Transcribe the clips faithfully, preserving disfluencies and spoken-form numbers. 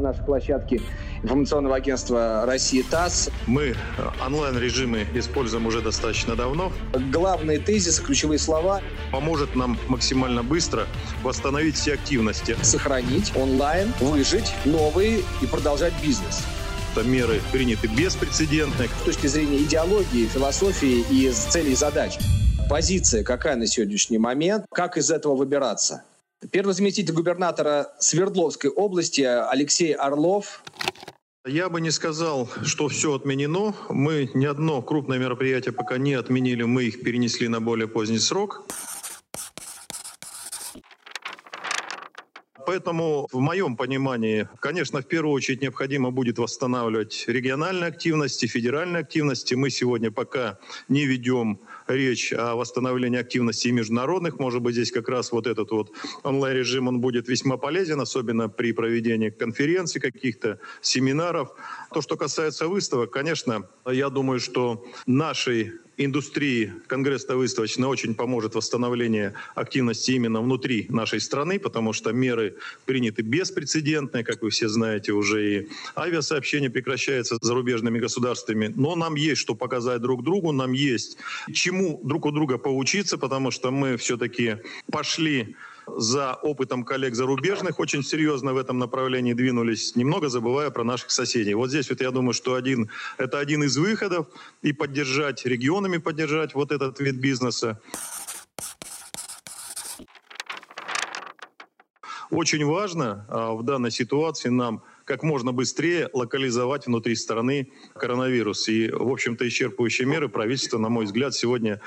на нашей площадке информационного агентства России ТАСС. Мы онлайн-режимы используем уже достаточно давно. Главные тезисы, ключевые слова поможет нам максимально быстро восстановить все активности. Сохранить онлайн, выжить новые и продолжать бизнес. Меры приняты беспрецедентные. С точки зрения идеологии, философии и целей и задач. Позиция какая на сегодняшний момент? Как из этого выбираться? Первый заместитель губернатора Свердловской области Алексей Орлов. Я бы не сказал, что все отменено. Мы ни одно крупное мероприятие пока не отменили. Мы их перенесли на более поздний срок. Поэтому, в моем понимании, конечно, в первую очередь необходимо будет восстанавливать региональные активности, федеральные активности. Мы сегодня пока не ведем речь о восстановлении активности международных. Может быть, здесь как раз вот этот вот онлайн-режим, он будет весьма полезен, особенно при проведении конференций, каких-то семинаров. То, что касается выставок, конечно, я думаю, что нашей индустрии конгрессно-выставочной очень поможет восстановление активности именно внутри нашей страны, потому что меры приняты беспрецедентные, как вы все знаете, уже и авиасообщение прекращается с зарубежными государствами. Но нам есть что показать друг другу, нам есть чему друг у друга поучиться, потому что мы все-таки пошли за опытом коллег зарубежных, очень серьезно в этом направлении двинулись, немного забывая про наших соседей. Вот здесь вот я думаю, что один, это один из выходов, и поддержать регионами, поддержать вот этот вид бизнеса. Очень важно в данной ситуации нам как можно быстрее локализовать внутри страны коронавирус. И, в общем-то, исчерпывающие меры правительство, на мой взгляд, сегодня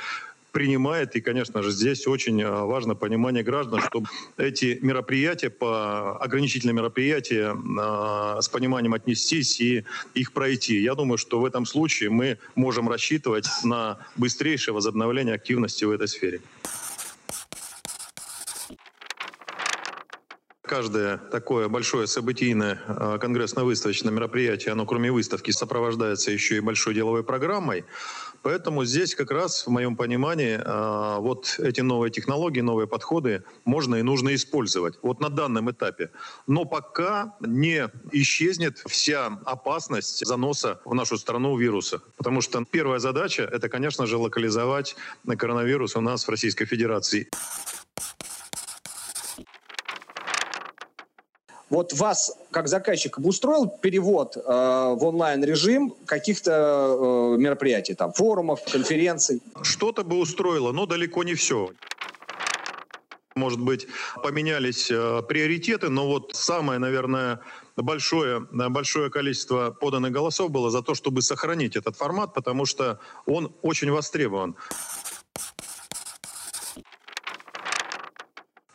принимает. И, конечно же, здесь очень важно понимание граждан, чтобы эти мероприятия, по ограничительные мероприятия, с пониманием отнестись и их пройти. Я думаю, что в этом случае мы можем рассчитывать на быстрейшее возобновление активности в этой сфере. Каждое такое большое событийное конгрессно-выставочное мероприятие, оно кроме выставки сопровождается еще и большой деловой программой. Поэтому здесь как раз, в моем понимании, вот эти новые технологии, новые подходы можно и нужно использовать вот на данном этапе. Но пока не исчезнет вся опасность заноса в нашу страну вируса. Потому что первая задача – это, конечно же, локализовать коронавирус у нас в Российской Федерации. Вот вас, как заказчик, обустроил перевод э, в онлайн-режим каких-то э, мероприятий, там, форумов, конференций? Что-то бы устроило, но далеко не все. Может быть, поменялись э, приоритеты, но вот самое, наверное, большое, большое количество поданных голосов было за то, чтобы сохранить этот формат, потому что он очень востребован.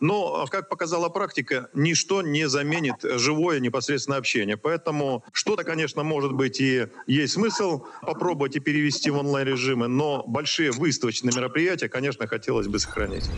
Но, как показала практика, ничто не заменит живое непосредственное общение. Поэтому что-то, конечно, может быть и есть смысл попробовать и перевести в онлайн-режимы, но большие выставочные мероприятия, конечно, хотелось бы сохранить.